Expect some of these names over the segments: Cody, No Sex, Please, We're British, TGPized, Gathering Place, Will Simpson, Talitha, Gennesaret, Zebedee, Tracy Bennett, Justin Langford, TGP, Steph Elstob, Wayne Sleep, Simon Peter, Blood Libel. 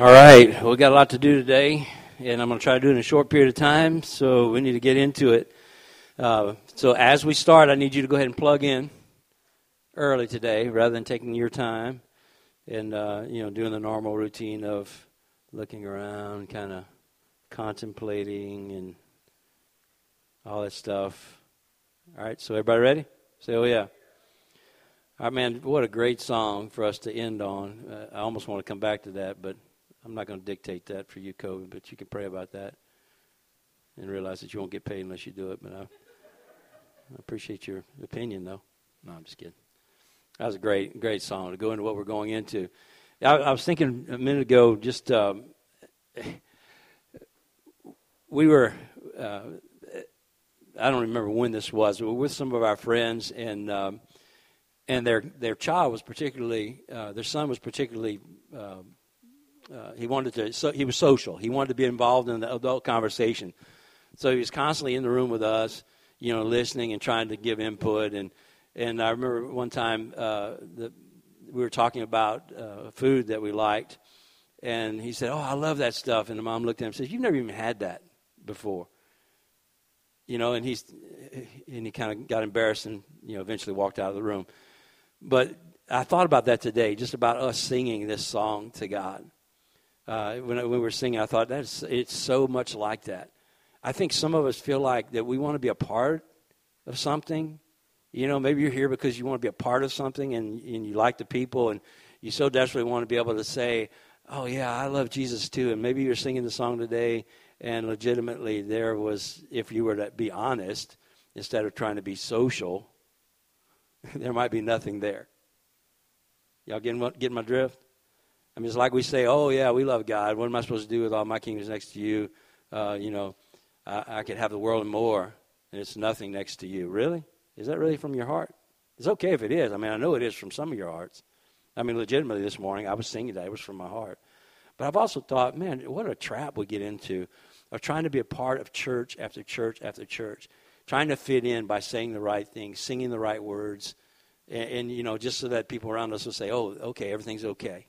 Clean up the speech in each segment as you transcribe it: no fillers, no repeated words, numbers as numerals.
All right, we've got a lot to do today, and I'm going to try to do it in a short period of time, so we need to get into it. So as we start, I need you to go ahead and plug in early today rather than taking your time and, doing the normal routine of looking around, kind of contemplating and all that stuff. All right, so everybody ready? Say, oh, yeah. All right, man, what a great song for us to end on. I almost want to come back to that, but I'm not going to dictate that for you, Cody, but you can pray about that and realize that you won't get paid unless you do it. But I appreciate your opinion, though. No, I'm just kidding. That was a great song to go into what we're going into. I was thinking a minute ago, just we were, I don't remember when this was, but we were with some of our friends, and their child was particularly, their son was particularly, he was social. He wanted to be involved in the adult conversation. So he was constantly in the room with us, listening and trying to give input. And I remember one time we were talking about food that we liked. And he said, oh, I love that stuff. And the mom looked at him and said, you've never even had that before. And he kind of got embarrassed and, eventually walked out of the room. But I thought about that today, just about us singing this song to God. When we were singing, I thought, it's so much like that. I think some of us feel like that we want to be a part of something. Maybe you're here because you want to be a part of something and you like the people and you so desperately want to be able to say, oh, yeah, I love Jesus too. And maybe you're singing the song today. And legitimately, there was, if you were to be honest, instead of trying to be social, there might be nothing there. Y'all getting my drift? I mean, it's like we say, oh, yeah, we love God. What am I supposed to do with all my kingdoms next to you? I could have the world and more, and it's nothing next to you. Really? Is that really from your heart? It's okay if it is. I mean, I know it is from some of your hearts. I mean, legitimately, this morning, I was singing that. It was from my heart. But I've also thought, man, what a trap we get into of trying to be a part of church after church after church, trying to fit in by saying the right things, singing the right words, and just so that people around us will say, oh, okay, everything's okay.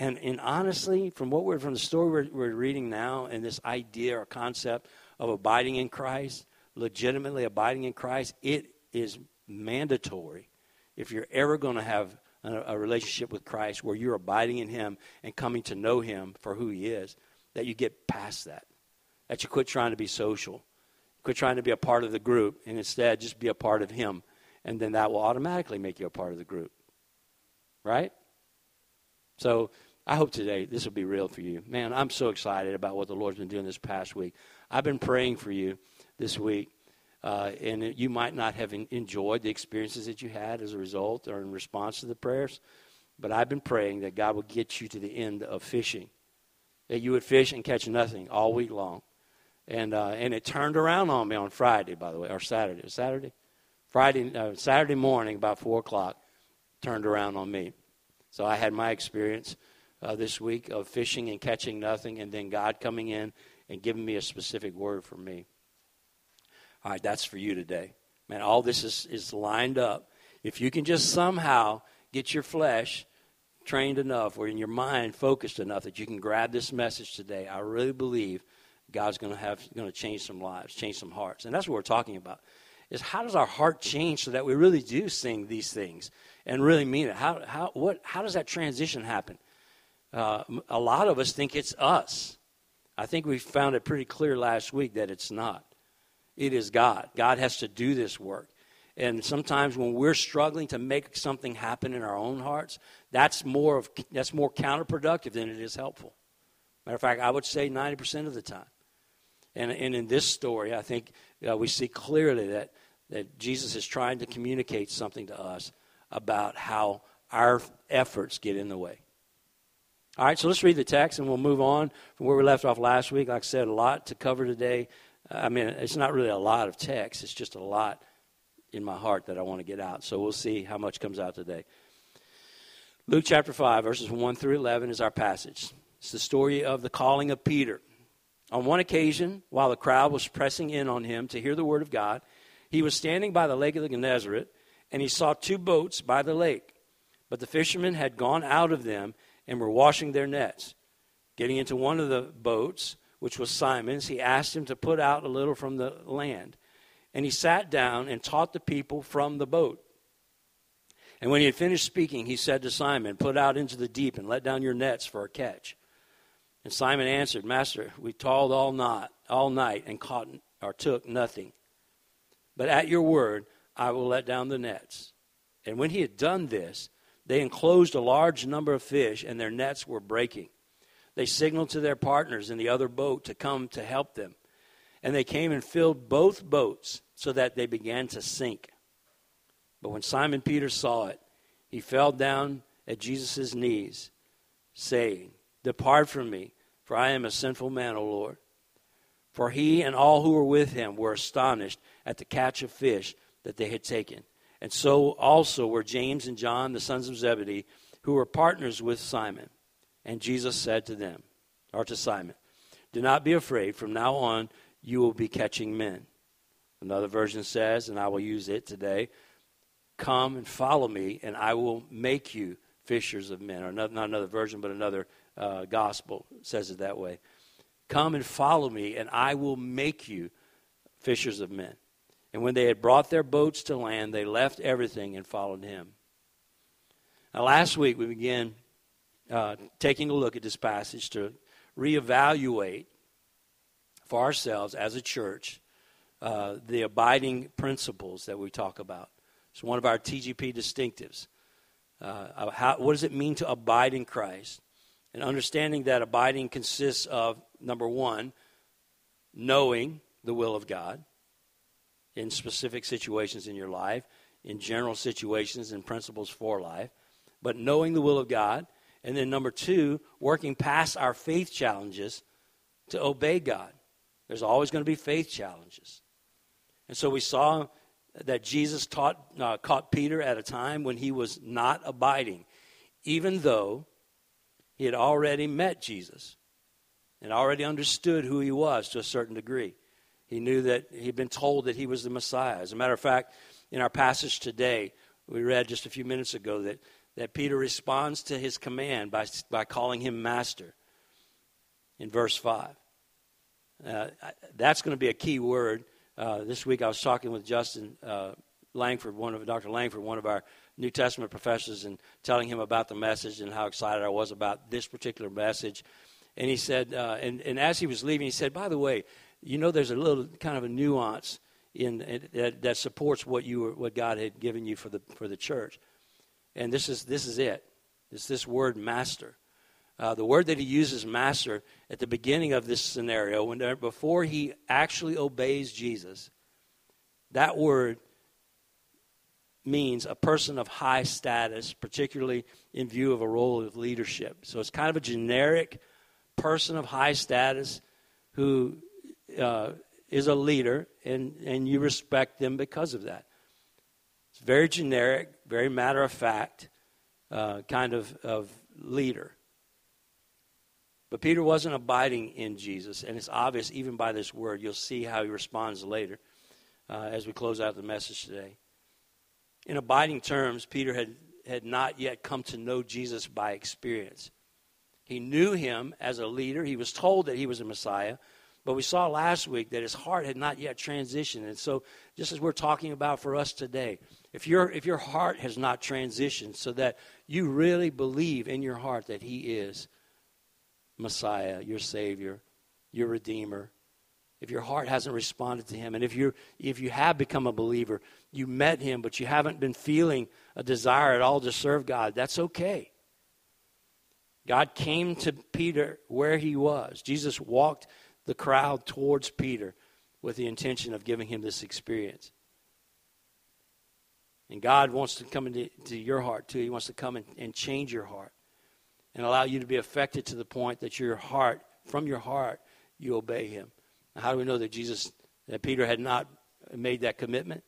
And honestly, from the story we're reading now and this idea or concept of abiding in Christ, legitimately abiding in Christ, it is mandatory if you're ever going to have a relationship with Christ where you're abiding in him and coming to know him for who he is, that you get past that, that you quit trying to be social, quit trying to be a part of the group, and instead just be a part of him, and then that will automatically make you a part of the group, right? So I hope today this will be real for you. Man, I'm so excited about what the Lord's been doing this past week. I've been praying for you this week. And you might not have enjoyed the experiences that you had as a result or in response to the prayers, but I've been praying that God will get you to the end of fishing, that you would fish and catch nothing all week long. And it turned around on me on Friday, by the way, or Saturday. Saturday morning, about 4 o'clock, turned around on me. So I had my experience this week of fishing and catching nothing, and then God coming in and giving me a specific word for me. All right, that's for you today. Man, all this is lined up. If you can just somehow get your flesh trained enough or in your mind focused enough that you can grab this message today, I really believe God's going to change some lives, change some hearts. And that's what we're talking about, is how does our heart change so that we really do sing these things and really mean it? How does that transition happen? A lot of us think it's us. I think we found it pretty clear last week that it's not. It is God. God has to do this work. And sometimes when we're struggling to make something happen in our own hearts, that's more counterproductive than it is helpful. Matter of fact, I would say 90% of the time. And in this story, I think we see clearly that Jesus is trying to communicate something to us about how our efforts get in the way. All right, so let's read the text, and we'll move on from where we left off last week. Like I said, a lot to cover today. I mean, it's not really a lot of text. It's just a lot in my heart that I want to get out. So we'll see how much comes out today. Luke chapter 5, verses 1 through 11 is our passage. It's the story of the calling of Peter. On one occasion, while the crowd was pressing in on him to hear the word of God, he was standing by the lake of Gennesaret, and he saw two boats by the lake. But the fishermen had gone out of them and were washing their nets. Getting into one of the boats, which was Simon's, he asked him to put out a little from the land. And he sat down and taught the people from the boat. And when he had finished speaking, he said to Simon, "Put out into the deep and let down your nets for a catch." And Simon answered, "Master, we toiled all night and took nothing. But at your word, I will let down the nets." And when he had done this, they enclosed a large number of fish, and their nets were breaking. They signaled to their partners in the other boat to come to help them. And they came and filled both boats so that they began to sink. But when Simon Peter saw it, he fell down at Jesus' knees, saying, "Depart from me, for I am a sinful man, O Lord." For he and all who were with him were astonished at the catch of fish that they had taken. And so also were James and John, the sons of Zebedee, who were partners with Simon. And Jesus said to them, or to Simon, "Do not be afraid. From now on, you will be catching men." Another version says, and I will use it today, "Come and follow me, and I will make you fishers of men." Or not another version, but another gospel says it that way. "Come and follow me, and I will make you fishers of men." And when they had brought their boats to land, they left everything and followed him. Now, last week we began taking a look at this passage to reevaluate for ourselves as a church the abiding principles that we talk about. It's one of our TGP distinctives. What does it mean to abide in Christ? And understanding that abiding consists of, number one, knowing the will of God in specific situations in your life, in general situations and principles for life, but knowing the will of God. And then number two, working past our faith challenges to obey God. There's always going to be faith challenges. And so we saw that Jesus caught Peter at a time when he was not abiding, even though he had already met Jesus and already understood who he was to a certain degree. He knew that he'd been told that he was the Messiah. As a matter of fact, in our passage today, we read just a few minutes ago that Peter responds to his command by calling him master in verse 5. That's going to be a key word. This week I was talking with Justin Langford, Dr. Langford, one of our New Testament professors, and telling him about the message and how excited I was about this particular message. And he said, and as he was leaving, he said, "By the way, you know, there's a little kind of a nuance that supports what God had given you for the church, and this is it. It's this word master." The word that he uses, master, at the beginning of this scenario, before he actually obeys Jesus, that word means a person of high status, particularly in view of a role of leadership. So it's kind of a generic person of high status who is a leader, and you respect them because of that. It's very generic, very matter-of-fact kind of leader. But Peter wasn't abiding in Jesus, and it's obvious even by this word. You'll see how he responds later as we close out the message today. In abiding terms, Peter had not yet come to know Jesus by experience. He knew him as a leader. He was told that he was a Messiah, but we saw last week that his heart had not yet transitioned. And so just as we're talking about for us today, if your heart has not transitioned so that you really believe in your heart that he is Messiah, your Savior, your Redeemer, if your heart hasn't responded to him, and if you have become a believer, you met him, but you haven't been feeling a desire at all to serve God, that's okay. God came to Peter where he was. Jesus walked the crowd towards Peter with the intention of giving him this experience. And God wants to come into your heart too. He wants to come and change your heart, and allow you to be affected to the point that from your heart, you obey him. Now, how do we know that Peter had not made that commitment?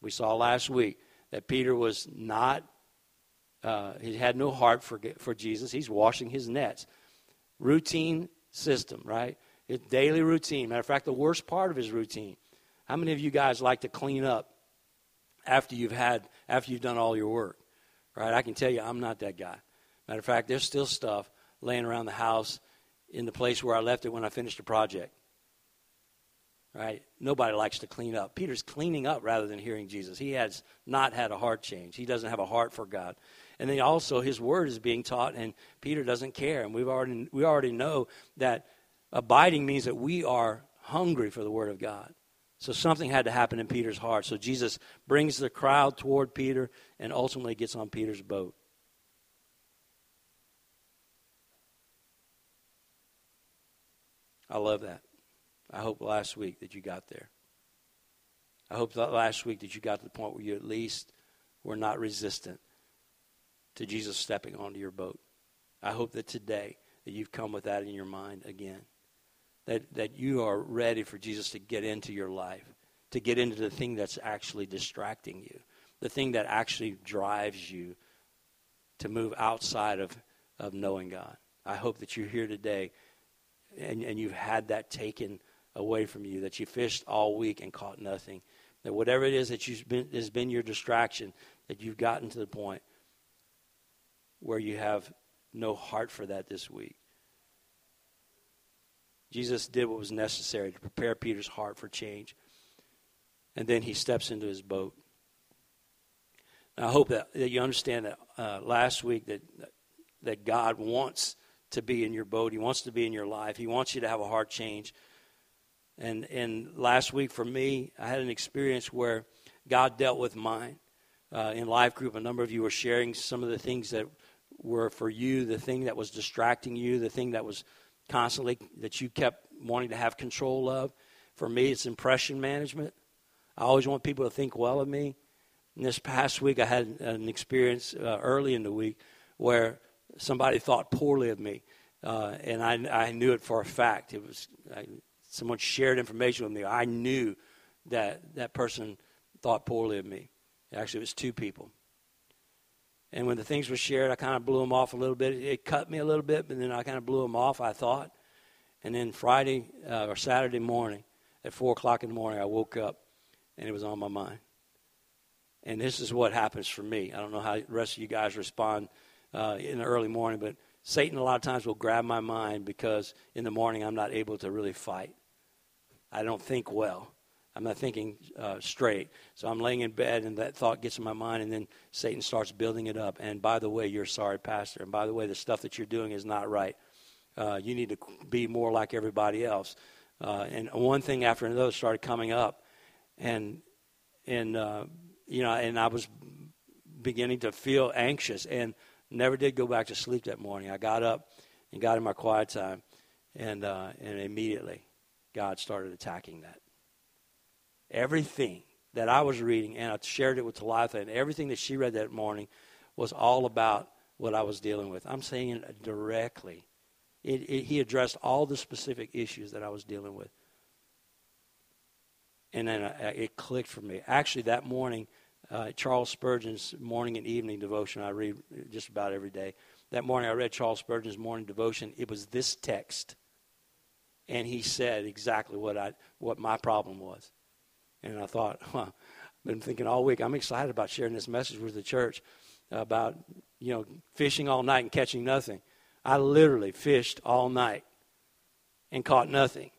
We saw last week that Peter was he had no heart for Jesus. He's washing his nets. Routine system, right? His daily routine. Matter of fact, the worst part of his routine. How many of you guys like to clean up after you've done all your work, right? I can tell you I'm not that guy. Matter of fact, there's still stuff laying around the house in the place where I left it when I finished the project. Right? Nobody likes to clean up. Peter's cleaning up rather than hearing Jesus. He has not had a heart change. He doesn't have a heart for God. And then also his word is being taught, and Peter doesn't care. And we already know that abiding means that we are hungry for the word of God. So something had to happen in Peter's heart. So Jesus brings the crowd toward Peter and ultimately gets on Peter's boat. I love that. I hope last week that you got there. I hope that last week that you got to the point where you at least were not resistant to Jesus stepping onto your boat. I hope that today that you've come with that in your mind again. That you are ready for Jesus to get into your life, to get into the thing that's actually distracting you, the thing that actually drives you to move outside of knowing God. I hope that you're here today and you've had that taken away from you, that you fished all week and caught nothing, that whatever it is that has been your distraction, that you've gotten to the point where you have no heart for that this week. Jesus did what was necessary to prepare Peter's heart for change. And then he steps into his boat. And I hope that you understand that last week that God wants to be in your boat. He wants to be in your life. He wants you to have a heart change. And last week for me, I had an experience where God dealt with mine. In life group, a number of you were sharing some of the things that were for you, the thing that was distracting you, the thing that was constantly that you kept wanting to have control of. For me, it's impression management. I always want people to think well of me. And this past week, I had an experience early in the week where somebody thought poorly of me, and I knew it for a fact. It was someone shared information with me. I knew that person thought poorly of me. Actually, it was two people. And when the things were shared, I kind of blew them off a little bit. It cut me a little bit, but then I kind of blew them off, I thought. And then Friday or Saturday morning at 4 o'clock in the morning, I woke up, and it was on my mind. And this is what happens for me. I don't know how the rest of you guys respond in the early morning, but Satan a lot of times will grab my mind because in the morning I'm not able to really fight. I don't think well. I'm not thinking straight. So I'm laying in bed, and that thought gets in my mind, and then Satan starts building it up. And by the way, you're a sorry pastor. And by the way, the stuff that you're doing is not right. You need to be more like everybody else. And one thing after another started coming up, and I was beginning to feel anxious, and never did go back to sleep that morning. I got up and got in my quiet time, and immediately God started attacking that. Everything that I was reading, and I shared it with Talitha, and everything that she read that morning was all about what I was dealing with. I'm saying it directly. He addressed all the specific issues that I was dealing with. And then it clicked for me. Actually, that morning, Charles Spurgeon's morning and evening devotion, I read just about every day. That morning I read Charles Spurgeon's morning devotion. It was this text. And he said exactly what my problem was. And I thought, I've been thinking all week, I'm excited about sharing this message with the church about, fishing all night and catching nothing. I literally fished all night and caught nothing.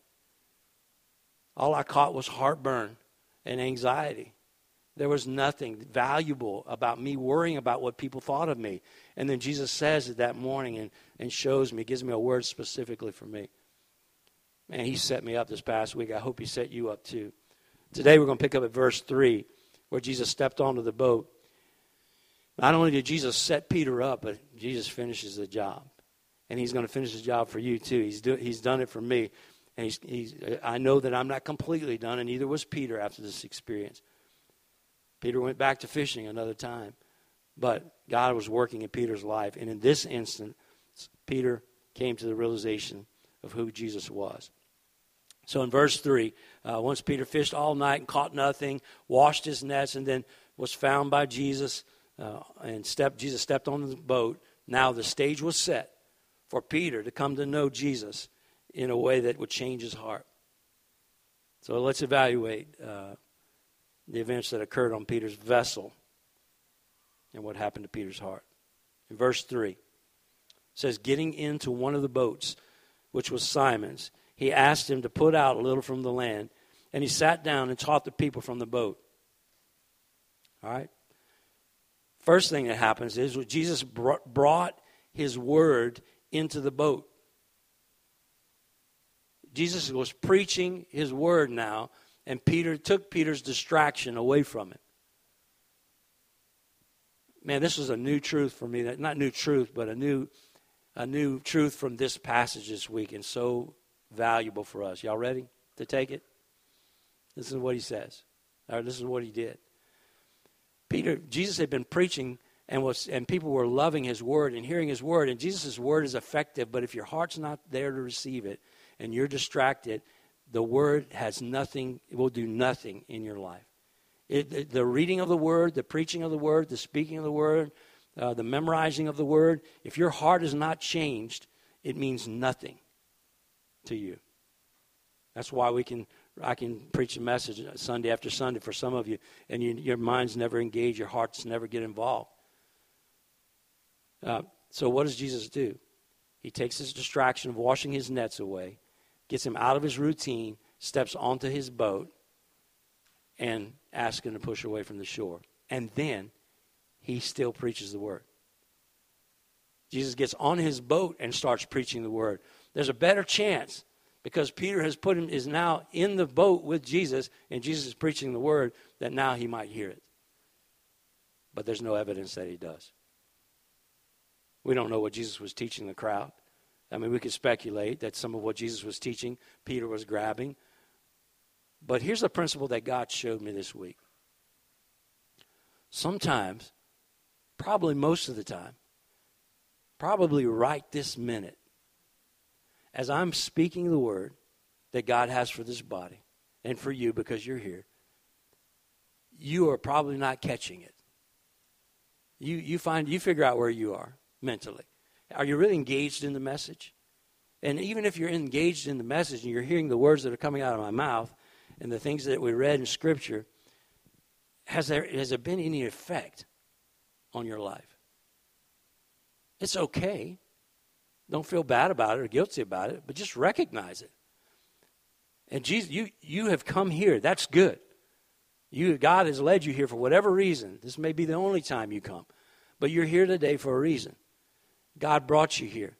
All I caught was heartburn and anxiety. There was nothing valuable about me worrying about what people thought of me. And then Jesus says it that morning and shows me, gives me a word specifically for me. Man, he set me up this past week. I hope he set you up too. Today we're going to pick up at verse 3 where Jesus stepped onto the boat. Not only did Jesus set Peter up, but Jesus finishes the job. And he's going to finish the job for you too. He's done it for me. And I know that I'm not completely done, and neither was Peter after this experience. Peter went back to fishing another time. But God was working in Peter's life. And in this instant, Peter came to the realization of who Jesus was. So in verse 3, once Peter fished all night and caught nothing, washed his nets, and then was found by Jesus, Jesus stepped on the boat. Now the stage was set for Peter to come to know Jesus in a way that would change his heart. So let's evaluate the events that occurred on Peter's vessel and what happened to Peter's heart. In verse 3, it says, getting into one of the boats, which was Simon's, he asked him to put out a little from the land, and he sat down and taught the people from the boat. All right? First thing that happens is Jesus brought his word into the boat. Jesus was preaching his word now, and Peter took Peter's distraction away from it. Man, this was a new truth for me. Not new truth, but a new truth from this passage this week, and so valuable for us. Y'all ready to take it? This is what he says. Or this is what he did. Jesus had been preaching, and people were loving his word and hearing his word, and Jesus' word is effective, but if your heart's not there to receive it and you're distracted, the word has nothing, it will do nothing in your life. The reading of the word, the preaching of the word, the speaking of the word, the memorizing of the word, if your heart is not changed, it means nothing to you. That's why I can preach a message Sunday after Sunday for some of you, and your mind's never engaged, your heart's never get involved. So what does Jesus do? He takes his distraction of washing his nets away, gets him out of his routine, steps onto his boat, and asks him to push away from the shore. And then he still preaches the word. Jesus gets on his boat and starts preaching the word. There's a better chance, because Peter has put him, is now in the boat with Jesus, and Jesus is preaching the word, that now he might hear it. But there's no evidence that he does. We don't know what Jesus was teaching the crowd. I mean, we could speculate that some of what Jesus was teaching, Peter was grabbing. But here's a principle that God showed me this week. Sometimes, probably most of the time, probably right this minute, as I'm speaking the word that God has for this body and for you because you're here, you are probably not catching it. You figure out where you are mentally. Are you really engaged in the message? And even if you're engaged in the message and you're hearing the words that are coming out of my mouth and the things that we read in Scripture, has there been any effect on your life? It's okay. Don't feel bad about it or guilty about it, but just recognize it. And Jesus, you have come here. That's good. God has led you here for whatever reason. This may be the only time you come, but you're here today for a reason. God brought you here.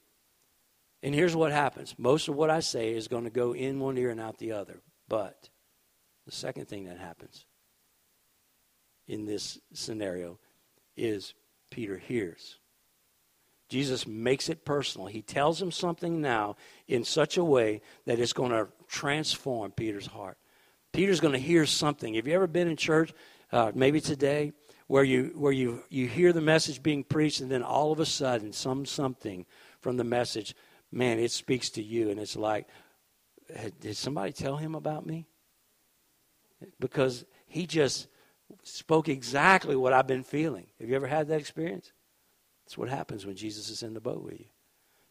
And here's what happens. Most of what I say is going to go in one ear and out the other. But the second thing that happens in this scenario is Peter hears. Jesus makes it personal. He tells him something now in such a way that it's going to transform Peter's heart. Peter's going to hear something. Have you ever been in church, maybe today, where you hear the message being preached, and then all of a sudden something from the message, man, it speaks to you, and it's like, did somebody tell him about me? Because he just spoke exactly what I've been feeling. Have you ever had that experience? That's what happens when Jesus is in the boat with you.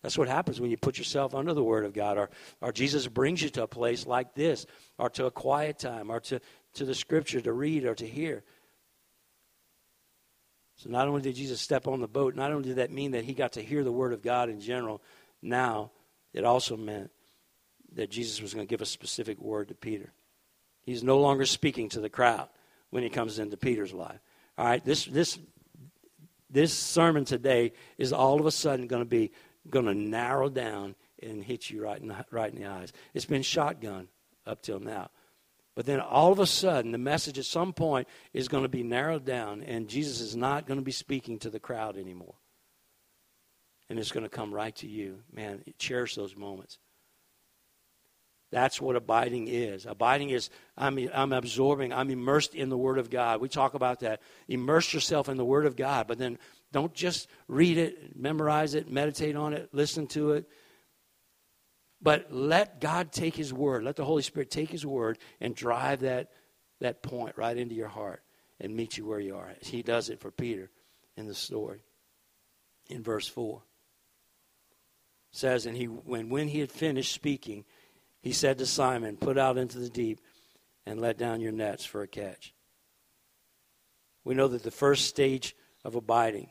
That's what happens when you put yourself under the word of God, or Jesus brings you to a place like this, or to a quiet time, or to the scripture to read or to hear. So not only did Jesus step on the boat, not only did that mean that he got to hear the word of God in general, now it also meant that Jesus was going to give a specific word to Peter. He's no longer speaking to the crowd when he comes into Peter's life. All right, this sermon today is all of a sudden going to narrow down and hit you right in the eyes. It's been shotgun up till now. But then all of a sudden, the message at some point is going to be narrowed down, and Jesus is not going to be speaking to the crowd anymore. And it's going to come right to you. Man, cherish those moments. That's what abiding is. Abiding is I'm absorbing, I'm immersed in the Word of God. We talk about that. Immerse yourself in the Word of God, but then don't just read it, memorize it, meditate on it, listen to it. But let God take his word. Let the Holy Spirit take his word and drive that point right into your heart and meet you where you are. He does it for Peter in the story. In verse 4. It says, and when he had finished speaking, he said to Simon, put out into the deep and let down your nets for a catch. We know that the first stage of abiding,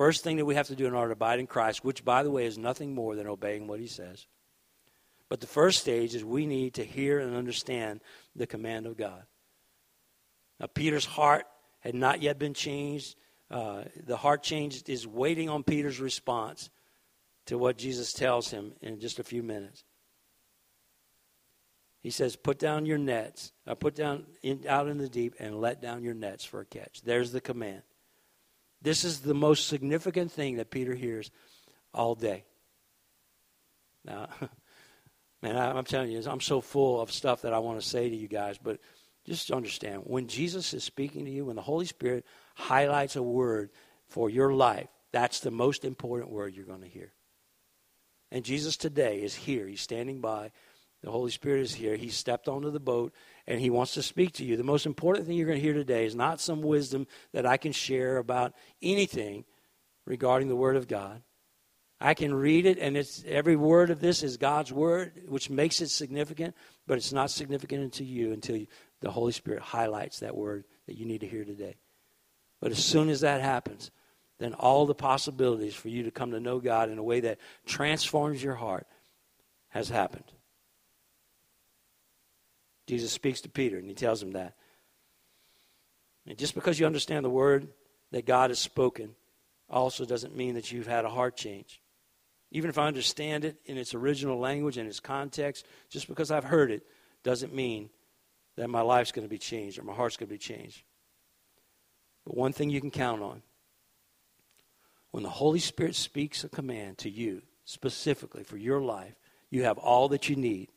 First thing that we have to do in order to abide in Christ, which, by the way, is nothing more than obeying what he says. But the first stage is we need to hear and understand the command of God. Now, Peter's heart had not yet been changed. The heart change is waiting on Peter's response to what Jesus tells him in just a few minutes. He says, put down your nets. Out in the deep and let down your nets for a catch. There's the command. This is the most significant thing that Peter hears all day. Now, man, I'm telling you, I'm so full of stuff that I want to say to you guys, but just understand, when Jesus is speaking to you, when the Holy Spirit highlights a word for your life, that's the most important word you're going to hear. And Jesus today is here. He's standing by. The Holy Spirit is here. He stepped onto the boat, and he wants to speak to you. The most important thing you're going to hear today is not some wisdom that I can share about anything regarding the Word of God. I can read it, and it's every word of this is God's Word, which makes it significant, but it's not significant to you until the Holy Spirit highlights that word that you need to hear today. But as soon as that happens, then all the possibilities for you to come to know God in a way that transforms your heart has happened. Jesus speaks to Peter, and he tells him that. And just because you understand the word that God has spoken also doesn't mean that you've had a heart change. Even if I understand it in its original language and its context, just because I've heard it doesn't mean that my life's going to be changed or my heart's going to be changed. But one thing you can count on, when the Holy Spirit speaks a command to you specifically for your life, you have all that you need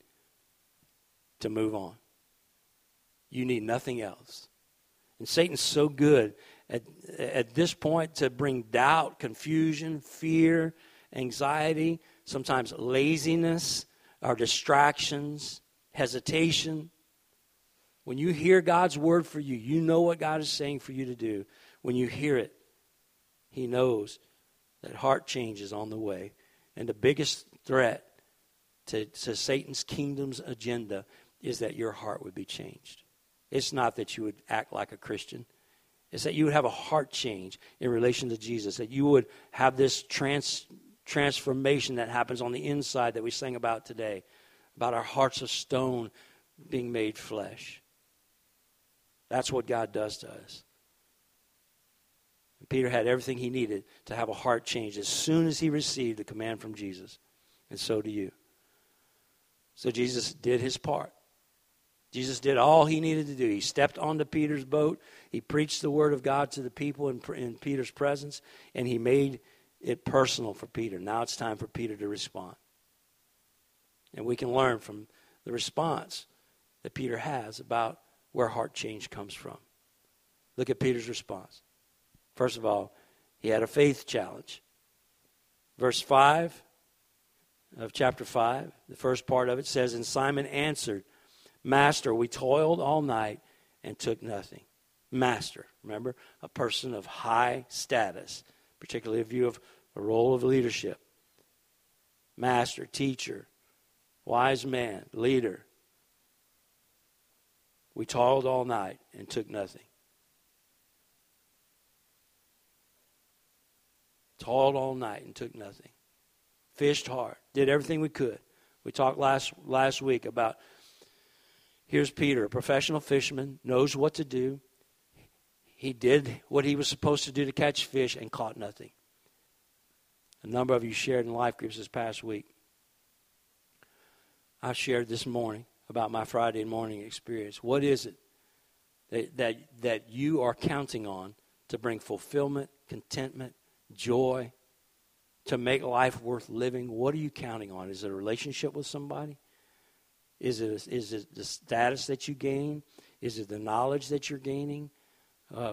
to move on. You need nothing else. And Satan's so good at this point to bring doubt, confusion, fear, anxiety, sometimes laziness, our distractions, hesitation. When you hear God's word for you, you know what God is saying for you to do. When you hear it, he knows that heart change is on the way. And the biggest threat to Satan's kingdom's agenda is that your heart would be changed. It's not that you would act like a Christian. It's that you would have a heart change in relation to Jesus, that you would have this transformation that happens on the inside that we sang about today, about our hearts of stone being made flesh. That's what God does to us. And Peter had everything he needed to have a heart change as soon as he received the command from Jesus, and so do you. So Jesus did his part. Jesus did all he needed to do. He stepped onto Peter's boat. He preached the word of God to the people in Peter's presence, and he made it personal for Peter. Now it's time for Peter to respond. And we can learn from the response that Peter has about where heart change comes from. Look at Peter's response. First of all, he had a faith challenge. Verse 5 of chapter 5, the first part of it says, and Simon answered, Master, we toiled all night and took nothing. Master, remember, a person of high status, particularly a view of a role of leadership. Master, teacher, wise man, leader. We toiled all night and took nothing. Toiled all night and took nothing. Fished hard, did everything we could. We talked last week about, here's Peter, a professional fisherman, knows what to do. He did what he was supposed to do to catch fish and caught nothing. A number of you shared in life groups this past week. I shared this morning about my Friday morning experience. What is it that you are counting on to bring fulfillment, contentment, joy, to make life worth living? What are you counting on? Is it a relationship with somebody? Is it the status that you gain? Is it the knowledge that you're gaining?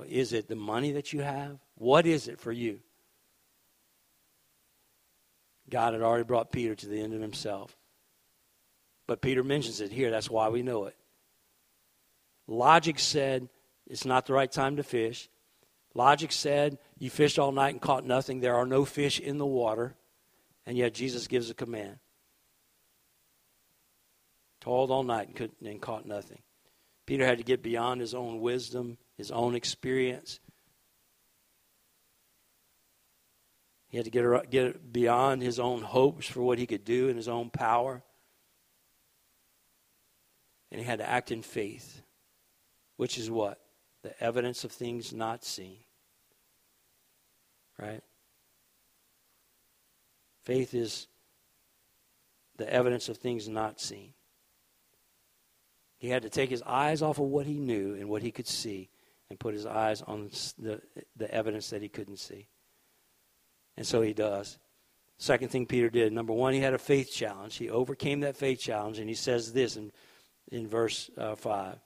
Is it the money that you have? What is it for you? God had already brought Peter to the end of himself. But Peter mentions it here. That's why we know it. Logic said it's not the right time to fish. Logic said you fished all night and caught nothing. There are no fish in the water. And yet Jesus gives a command. Toiled all night and caught nothing. Peter had to get beyond his own wisdom, his own experience. He had to get beyond his own hopes for what he could do in his own power. And he had to act in faith, which is what? The evidence of things not seen. Right? Faith is the evidence of things not seen. He had to take his eyes off of what he knew and what he could see and put his eyes on the evidence that he couldn't see. And so he does. Second thing Peter did, number one, he had a faith challenge. He overcame that faith challenge, and he says this in verse 5.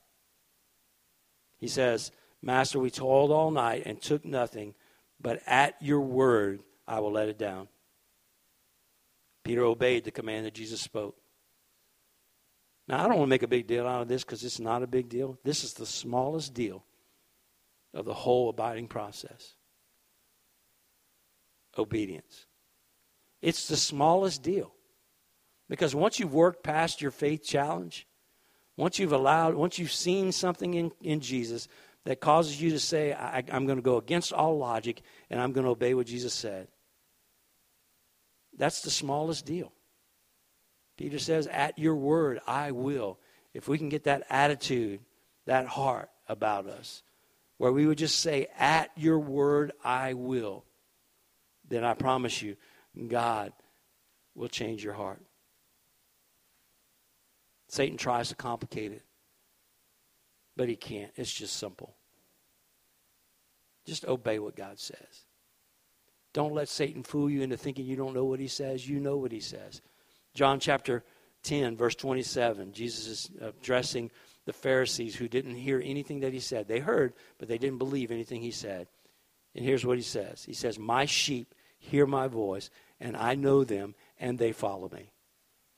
He says, "Master, we toiled all night and took nothing, but at your word I will let it down." Peter obeyed the command that Jesus spoke. Now, I don't want to make a big deal out of this because it's not a big deal. This is the smallest deal of the whole abiding process. Obedience. It's the smallest deal. Because once you've worked past your faith challenge, once you've seen something in Jesus that causes you to say, I'm going to go against all logic and I'm going to obey what Jesus said. That's the smallest deal. Peter says, at your word, I will. If we can get that attitude, that heart about us, where we would just say, at your word, I will, then I promise you, God will change your heart. Satan tries to complicate it, but he can't. It's just simple. Just obey what God says. Don't let Satan fool you into thinking you don't know what he says. You know what he says. John chapter 10, verse 27, Jesus is addressing the Pharisees who didn't hear anything that he said. They heard, but they didn't believe anything he said. And here's what he says. He says, "My sheep hear my voice, and I know them, and they follow me."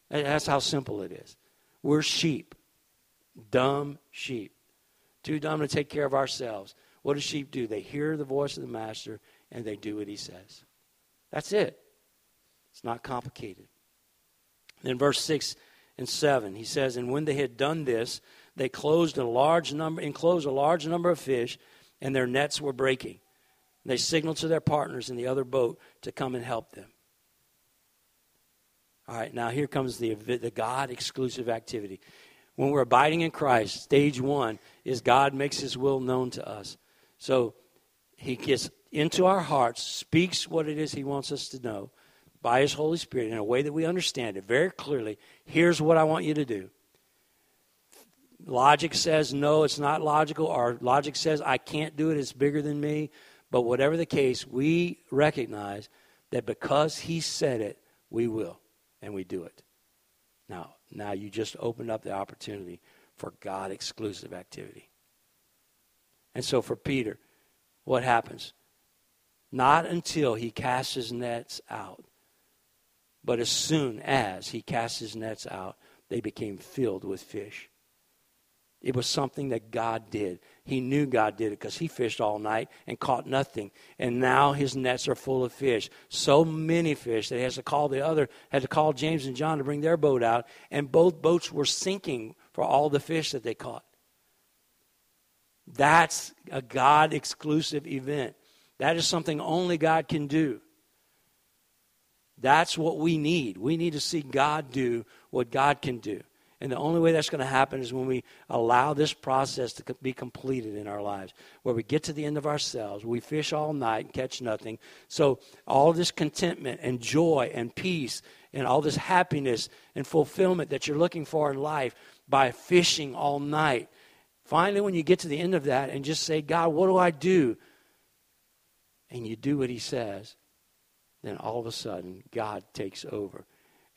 And that's how simple it is. We're sheep, dumb sheep, too dumb to take care of ourselves. What do sheep do? They hear the voice of the master, and they do what he says. That's it. It's not complicated. In verse 6 and 7, he says, "And when they had done this, they enclosed a large number of fish, and their nets were breaking. They signaled to their partners in the other boat to come and help them." All right, now here comes the God-exclusive activity. When we're abiding in Christ, stage one is God makes his will known to us. So he gets into our hearts, speaks what it is he wants us to know, by his Holy Spirit in a way that we understand it very clearly. Here's what I want you to do. Logic says, no, it's not logical. Or logic says, I can't do it. It's bigger than me. But whatever the case, we recognize that because he said it, we will. And we do it. Now you just opened up the opportunity for God-exclusive activity. And so for Peter, what happens? Not until he casts his nets out, but as soon as he cast his nets out, they became filled with fish. It was something that God did. He knew God did it because he fished all night and caught nothing. And now his nets are full of fish. So many fish that he had to call James and John to bring their boat out. And both boats were sinking for all the fish that they caught. That's a God-exclusive event. That is something only God can do. That's what we need. We need to see God do what God can do. And the only way that's going to happen is when we allow this process to be completed in our lives, where we get to the end of ourselves, we fish all night and catch nothing. So all this contentment and joy and peace and all this happiness and fulfillment that you're looking for in life by fishing all night, finally when you get to the end of that and just say, God, what do I do? And you do what he says. Then all of a sudden, God takes over.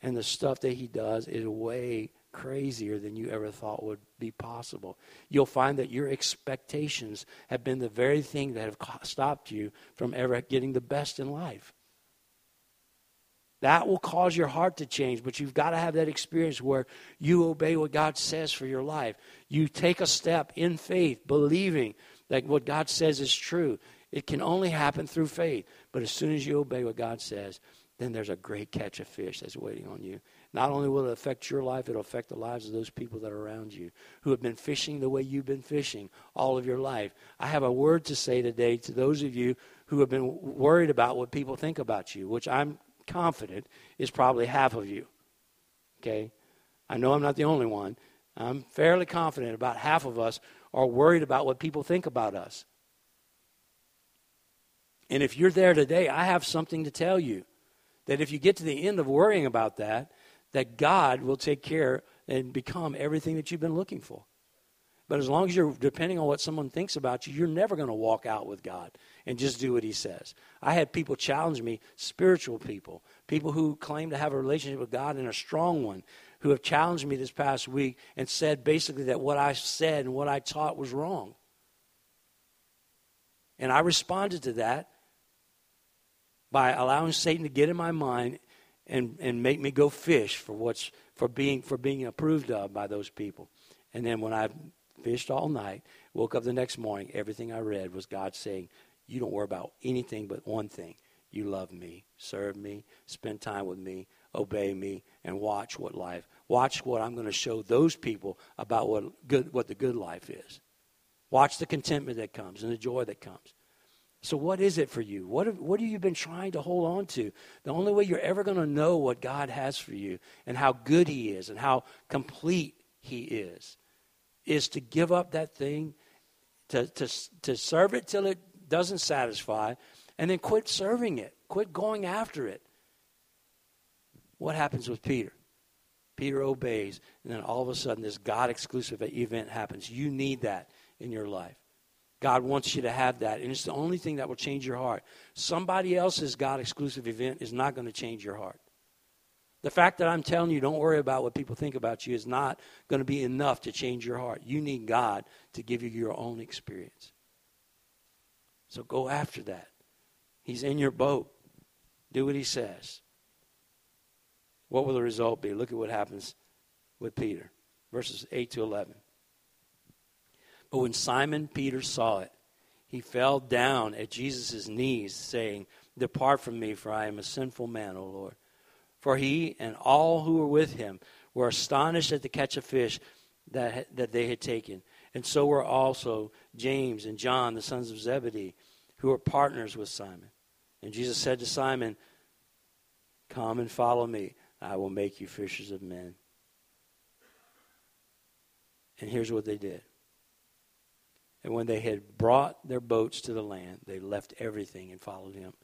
And the stuff that he does is way crazier than you ever thought would be possible. You'll find that your expectations have been the very thing that have stopped you from ever getting the best in life. That will cause your heart to change, but you've got to have that experience where you obey what God says for your life. You take a step in faith, believing that what God says is true. It can only happen through faith. But as soon as you obey what God says, then there's a great catch of fish that's waiting on you. Not only will it affect your life, it'll affect the lives of those people that are around you who have been fishing the way you've been fishing all of your life. I have a word to say today to those of you who have been worried about what people think about you, which I'm confident is probably half of you. Okay? I know I'm not the only one. I'm fairly confident about half of us are worried about what people think about us. And if you're there today, I have something to tell you, that if you get to the end of worrying about that, that God will take care and become everything that you've been looking for. But as long as you're depending on what someone thinks about you, you're never going to walk out with God and just do what he says. I had people challenge me, spiritual people, people who claim to have a relationship with God and a strong one, who have challenged me this past week and said basically that what I said and what I taught was wrong. And I responded to that by allowing Satan to get in my mind and make me go fish for what's for being approved of by those people. And then when I fished all night, woke up the next morning, everything I read was God saying, you don't worry about anything but one thing. You love me, serve me, spend time with me, obey me, and watch what I'm going to show those people about what the good life is. Watch the contentment that comes and the joy that comes. So what is it for you? What have you been trying to hold on to? The only way you're ever going to know what God has for you and how good he is and how complete he is to give up that thing, to serve it till it doesn't satisfy, and then quit serving it, quit going after it. What happens with Peter? Peter obeys, and then all of a sudden this God-exclusive event happens. You need that in your life. God wants you to have that, and it's the only thing that will change your heart. Somebody else's God-exclusive event is not going to change your heart. The fact that I'm telling you don't worry about what people think about you is not going to be enough to change your heart. You need God to give you your own experience. So go after that. He's in your boat. Do what he says. What will the result be? Look at what happens with Peter. Verses 8 to 11. But when Simon Peter saw it, he fell down at Jesus' knees, saying, Depart from me, for I am a sinful man, O Lord. For he and all who were with him were astonished at the catch of fish that they had taken. And so were also James and John, the sons of Zebedee, who were partners with Simon. And Jesus said to Simon, Come and follow me. I will make you fishers of men. And here's what they did. And when they had brought their boats to the land, they left everything and followed him.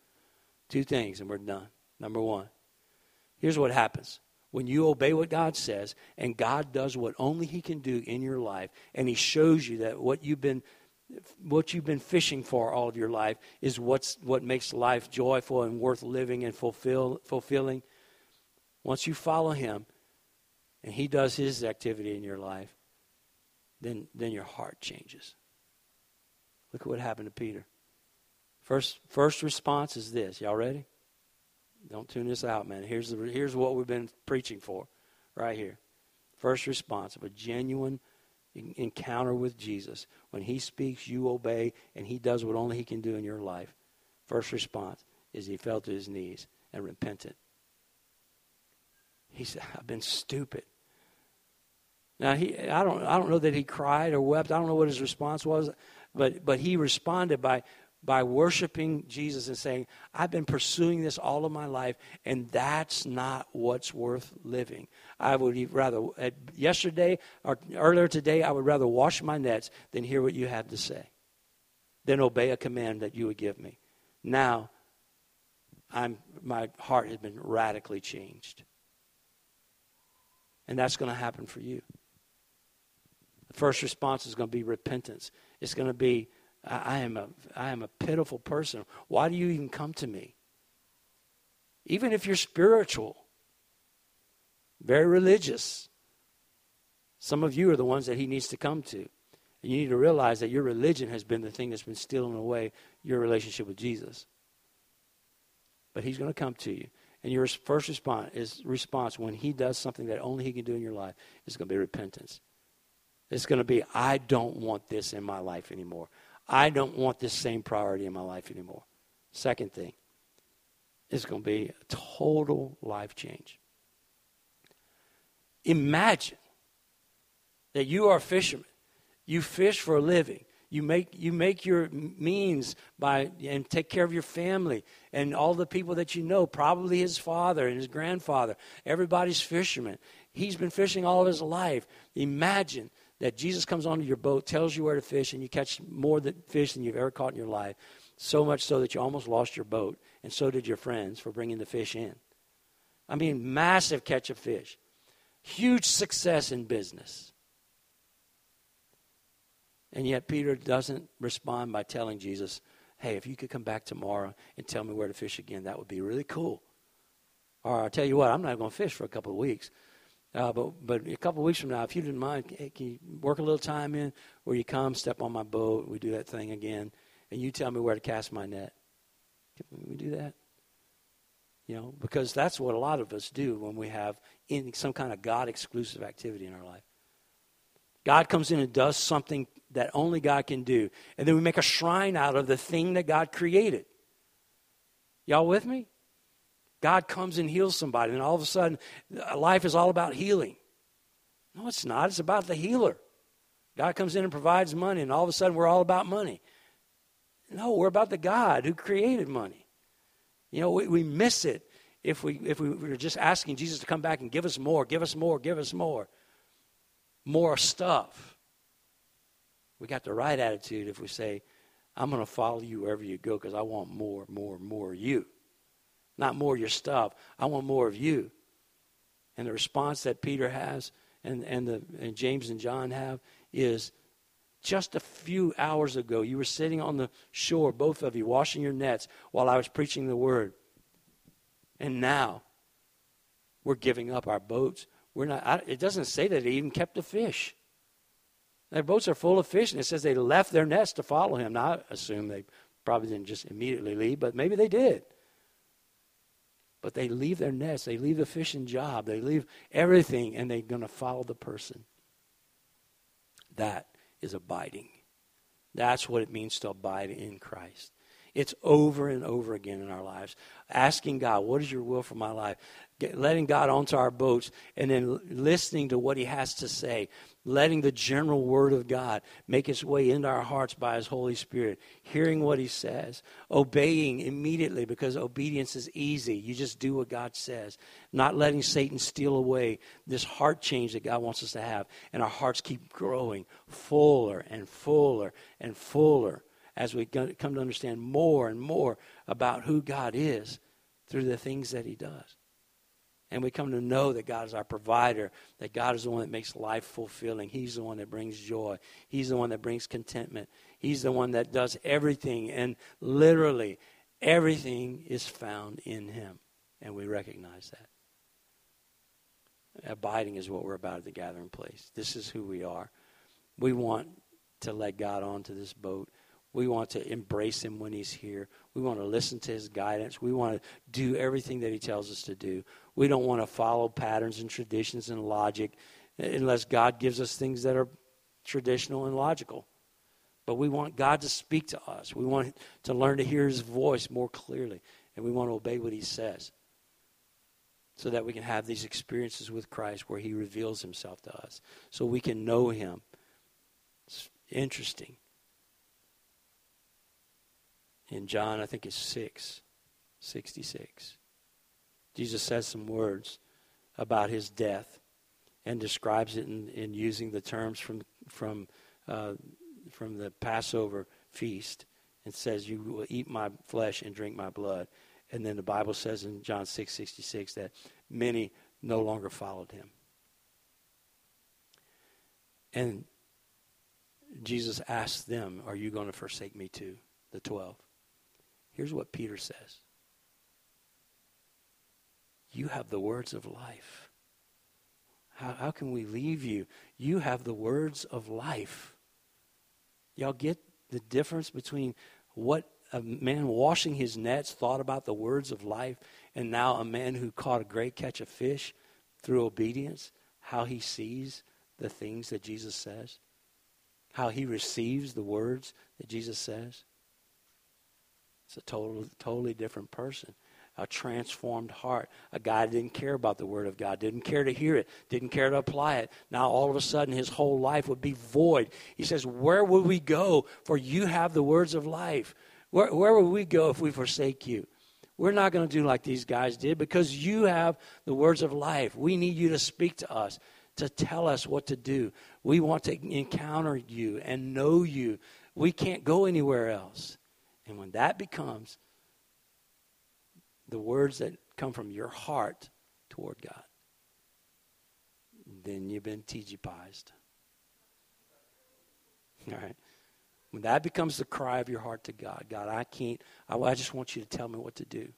Two things, and we're done. Number one, here's what happens. When you obey what God says, and God does what only he can do in your life, and he shows you that what you've been fishing for all of your life is what makes life joyful and worth living and fulfilling. Once you follow him, and he does his activity in your life, then your heart changes. Look at what happened to Peter. First response is this. Y'all ready? Don't tune this out, man. Here's what we've been preaching for right here. First response of a genuine encounter with Jesus. When he speaks, you obey, and he does what only he can do in your life. First response is he fell to his knees and repented. He said, I've been stupid. Now, I don't know that he cried or wept. I don't know what his response was. But he responded by worshiping Jesus and saying, I've been pursuing this all of my life, and that's not what's worth living. I would rather, yesterday or earlier today, I would rather wash my nets than hear what you have to say, than obey a command that you would give me. Now, my heart has been radically changed. And that's going to happen for you. The first response is going to be repentance. It's going to be, I am a pitiful person. Why do you even come to me? Even if you're spiritual, very religious, some of you are the ones that he needs to come to. And you need to realize that your religion has been the thing that's been stealing away your relationship with Jesus. But he's going to come to you. And your first response when he does something that only he can do in your life is going to be repentance. It's going to be, I don't want this in my life anymore. I don't want this same priority in my life anymore. Second thing, it's going to be a total life change. Imagine that you are a fisherman. You fish for a living. You make your means by and take care of your family and all the people that you know, probably his father and his grandfather. Everybody's fishermen. He's been fishing all of his life. Imagine that Jesus comes onto your boat, tells you where to fish, and you catch more fish than you've ever caught in your life, so much so that you almost lost your boat, and so did your friends for bringing the fish in. I mean, massive catch of fish. Huge success in business. And yet Peter doesn't respond by telling Jesus, hey, if you could come back tomorrow and tell me where to fish again, that would be really cool. Or I'll tell you what, I'm not going to fish for a couple of weeks. But a couple of weeks from now, if you didn't mind, can you work a little time in where you come, step on my boat, we do that thing again, and you tell me where to cast my net? Can we do that? You know, because that's what a lot of us do when we have in some kind of God-exclusive activity in our life. God comes in and does something that only God can do. And then we make a shrine out of the thing that God created. Y'all with me? God comes and heals somebody. And all of a sudden, life is all about healing. No, it's not. It's about the healer. God comes in and provides money. And all of a sudden, we're all about money. No, we're about the God who created money. You know, we miss it if we were just asking Jesus to come back and give us more, give us more, give us more. More stuff. We got the right attitude if we say, I'm going to follow you wherever you go because I want more you. Not more your stuff. I want more of you. And the response that Peter has and James and John have is, just a few hours ago, you were sitting on the shore, both of you, washing your nets while I was preaching the word. And now we're giving up our boats. It doesn't say that they even kept the fish. Their boats are full of fish, and it says they left their nets to follow him. Now, I assume they probably didn't just immediately leave, but maybe they did. But they leave their nets. They leave the fishing job. They leave everything, and they're going to follow the person. That is abiding. That's what it means to abide in Christ. It's over and over again in our lives. Asking God, what is your will for my life? Letting God onto our boats and then listening to what he has to say. Letting the general word of God make its way into our hearts by his Holy Spirit. Hearing what he says. Obeying immediately because obedience is easy. You just do what God says. Not letting Satan steal away this heart change that God wants us to have. And our hearts keep growing fuller and fuller and fuller, as we come to understand more and more about who God is through the things that he does. And we come to know that God is our provider, that God is the one that makes life fulfilling. He's the one that brings joy. He's the one that brings contentment. He's the one that does everything, and literally everything is found in him, and we recognize that. Abiding is what we're about at the Gathering Place. This is who we are. We want to let God onto this boat. We want to embrace him when he's here. We want to listen to his guidance. We want to do everything that he tells us to do. We don't want to follow patterns and traditions and logic unless God gives us things that are traditional and logical. But we want God to speak to us. We want to learn to hear his voice more clearly, and we want to obey what he says so that we can have these experiences with Christ where he reveals himself to us so we can know him. It's interesting. In John, I think it's 6:66. Jesus says some words about his death and describes it in using the terms from the Passover feast, and says, you will eat my flesh and drink my blood. And then the Bible says in John 6:66 that many no longer followed him. And Jesus asked them, are you going to forsake me too, the 12? Here's what Peter says. You have the words of life. How can we leave you? You have the words of life. Y'all get the difference between what a man washing his nets thought about the words of life and now a man who caught a great catch of fish through obedience, how he sees the things that Jesus says, how he receives the words that Jesus says. It's a totally different person. a transformed heart, a guy that didn't care about the Word of God, didn't care to hear it, didn't care to apply it. Now all of a sudden his whole life would be void. He says, where will we go? For you have the words of life. Where will we go if we forsake you? We're not going to do like these guys did because you have the words of life. We need you to speak to us, to tell us what to do. We want to encounter you and know you. We can't go anywhere else. And when that becomes the words that come from your heart toward God, then you've been TGPized. All right. When that becomes the cry of your heart to God, God, I can't, I just want you to tell me what to do.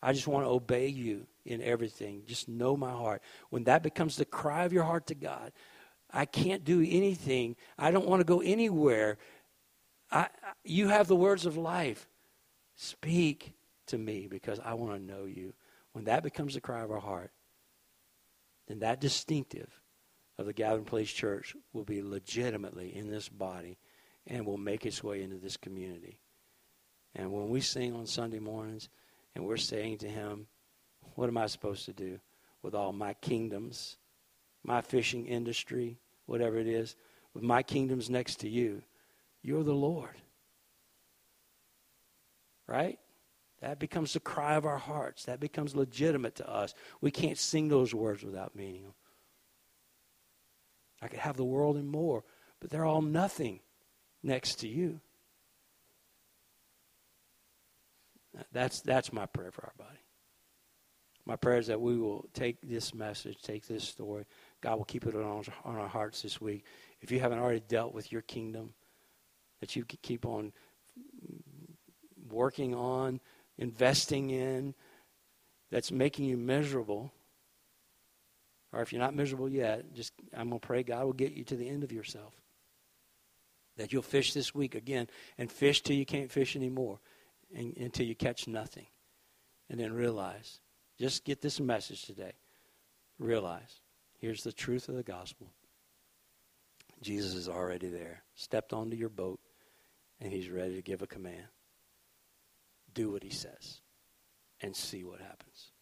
I just want to obey you in everything. Just know my heart. When that becomes the cry of your heart to God, I can't do anything. I don't want to go anywhere. You have the words of life. Speak to me because I want to know you. When that becomes the cry of our heart, then that distinctive of the Gathering Place Church will be legitimately in this body and will make its way into this community. And when we sing on Sunday mornings and we're saying to him, what am I supposed to do with all my kingdoms, my fishing industry, whatever it is, with my kingdoms next to you? You're the Lord. Right? That becomes the cry of our hearts. That becomes legitimate to us. We can't sing those words without meaning them. I could have the world and more, but they're all nothing next to you. That's my prayer for our body. My prayer is that we will take this message, take this story. God will keep it on our hearts this week. If you haven't already dealt with your kingdom, that you could keep on working on, investing in, that's making you miserable. Or if you're not miserable yet, just I'm going to pray God will get you to the end of yourself. That you'll fish this week again and fish till you can't fish anymore and until you catch nothing. And then realize, just get this message today. Realize, here's the truth of the gospel. Jesus is already there, stepped onto your boat, and he's ready to give a command. Do what he says and see what happens.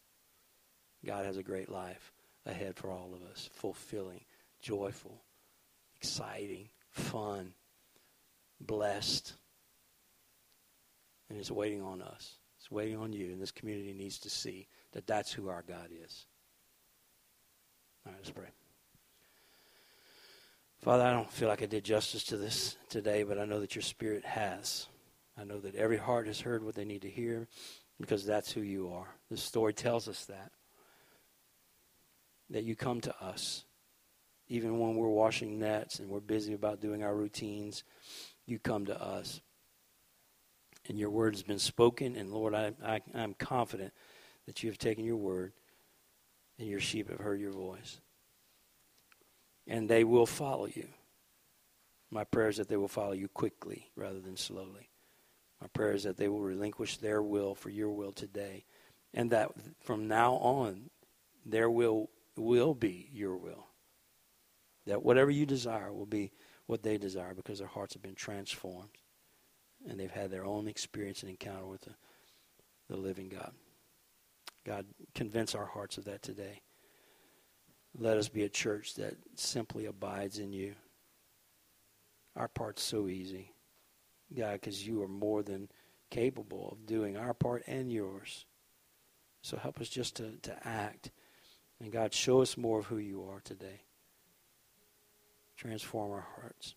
God has a great life ahead for all of us. Fulfilling, joyful, exciting, fun, blessed. And it's waiting on us. It's waiting on you. And this community needs to see that that's who our God is. All right, let's pray. Father, I don't feel like I did justice to this today, but I know that your Spirit has. I know that every heart has heard what they need to hear because that's who you are. This story tells us that you come to us. Even when we're washing nets and we're busy about doing our routines, you come to us. And your word has been spoken, and Lord, I'm confident that you have taken your word and your sheep have heard your voice. And they will follow you. My prayer is that they will follow you quickly rather than slowly. My prayer is that they will relinquish their will for your will today, and that from now on, their will be your will. That whatever you desire will be what they desire because their hearts have been transformed and they've had their own experience and encounter with the living God. God, convince our hearts of that today. Let us be a church that simply abides in you. Our part's so easy. God, because you are more than capable of doing our part and yours. So help us just to act. And God, show us more of who you are today. Transform our hearts.